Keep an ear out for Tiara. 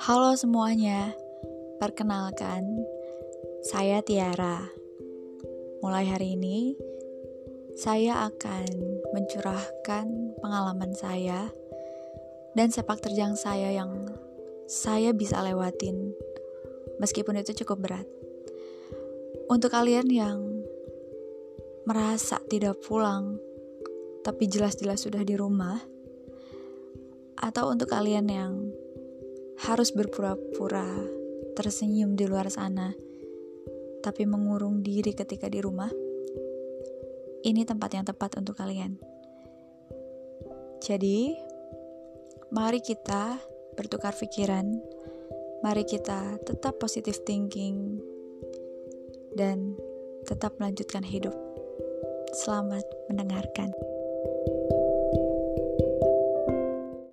Halo semuanya, perkenalkan, saya Tiara. Mulai hari ini, saya akan mencurahkan pengalaman saya dan sepak terjang saya yang saya bisa lewatin, meskipun itu cukup berat. Untuk kalian yang merasa tidak pulang, tapi jelas-jelas sudah di rumah, atau untuk kalian yang harus berpura-pura tersenyum di luar sana, tapi mengurung diri ketika di rumah, ini tempat yang tepat untuk kalian. Jadi, mari kita bertukar pikiran, mari kita tetap positive thinking, dan tetap melanjutkan hidup. Selamat mendengarkan.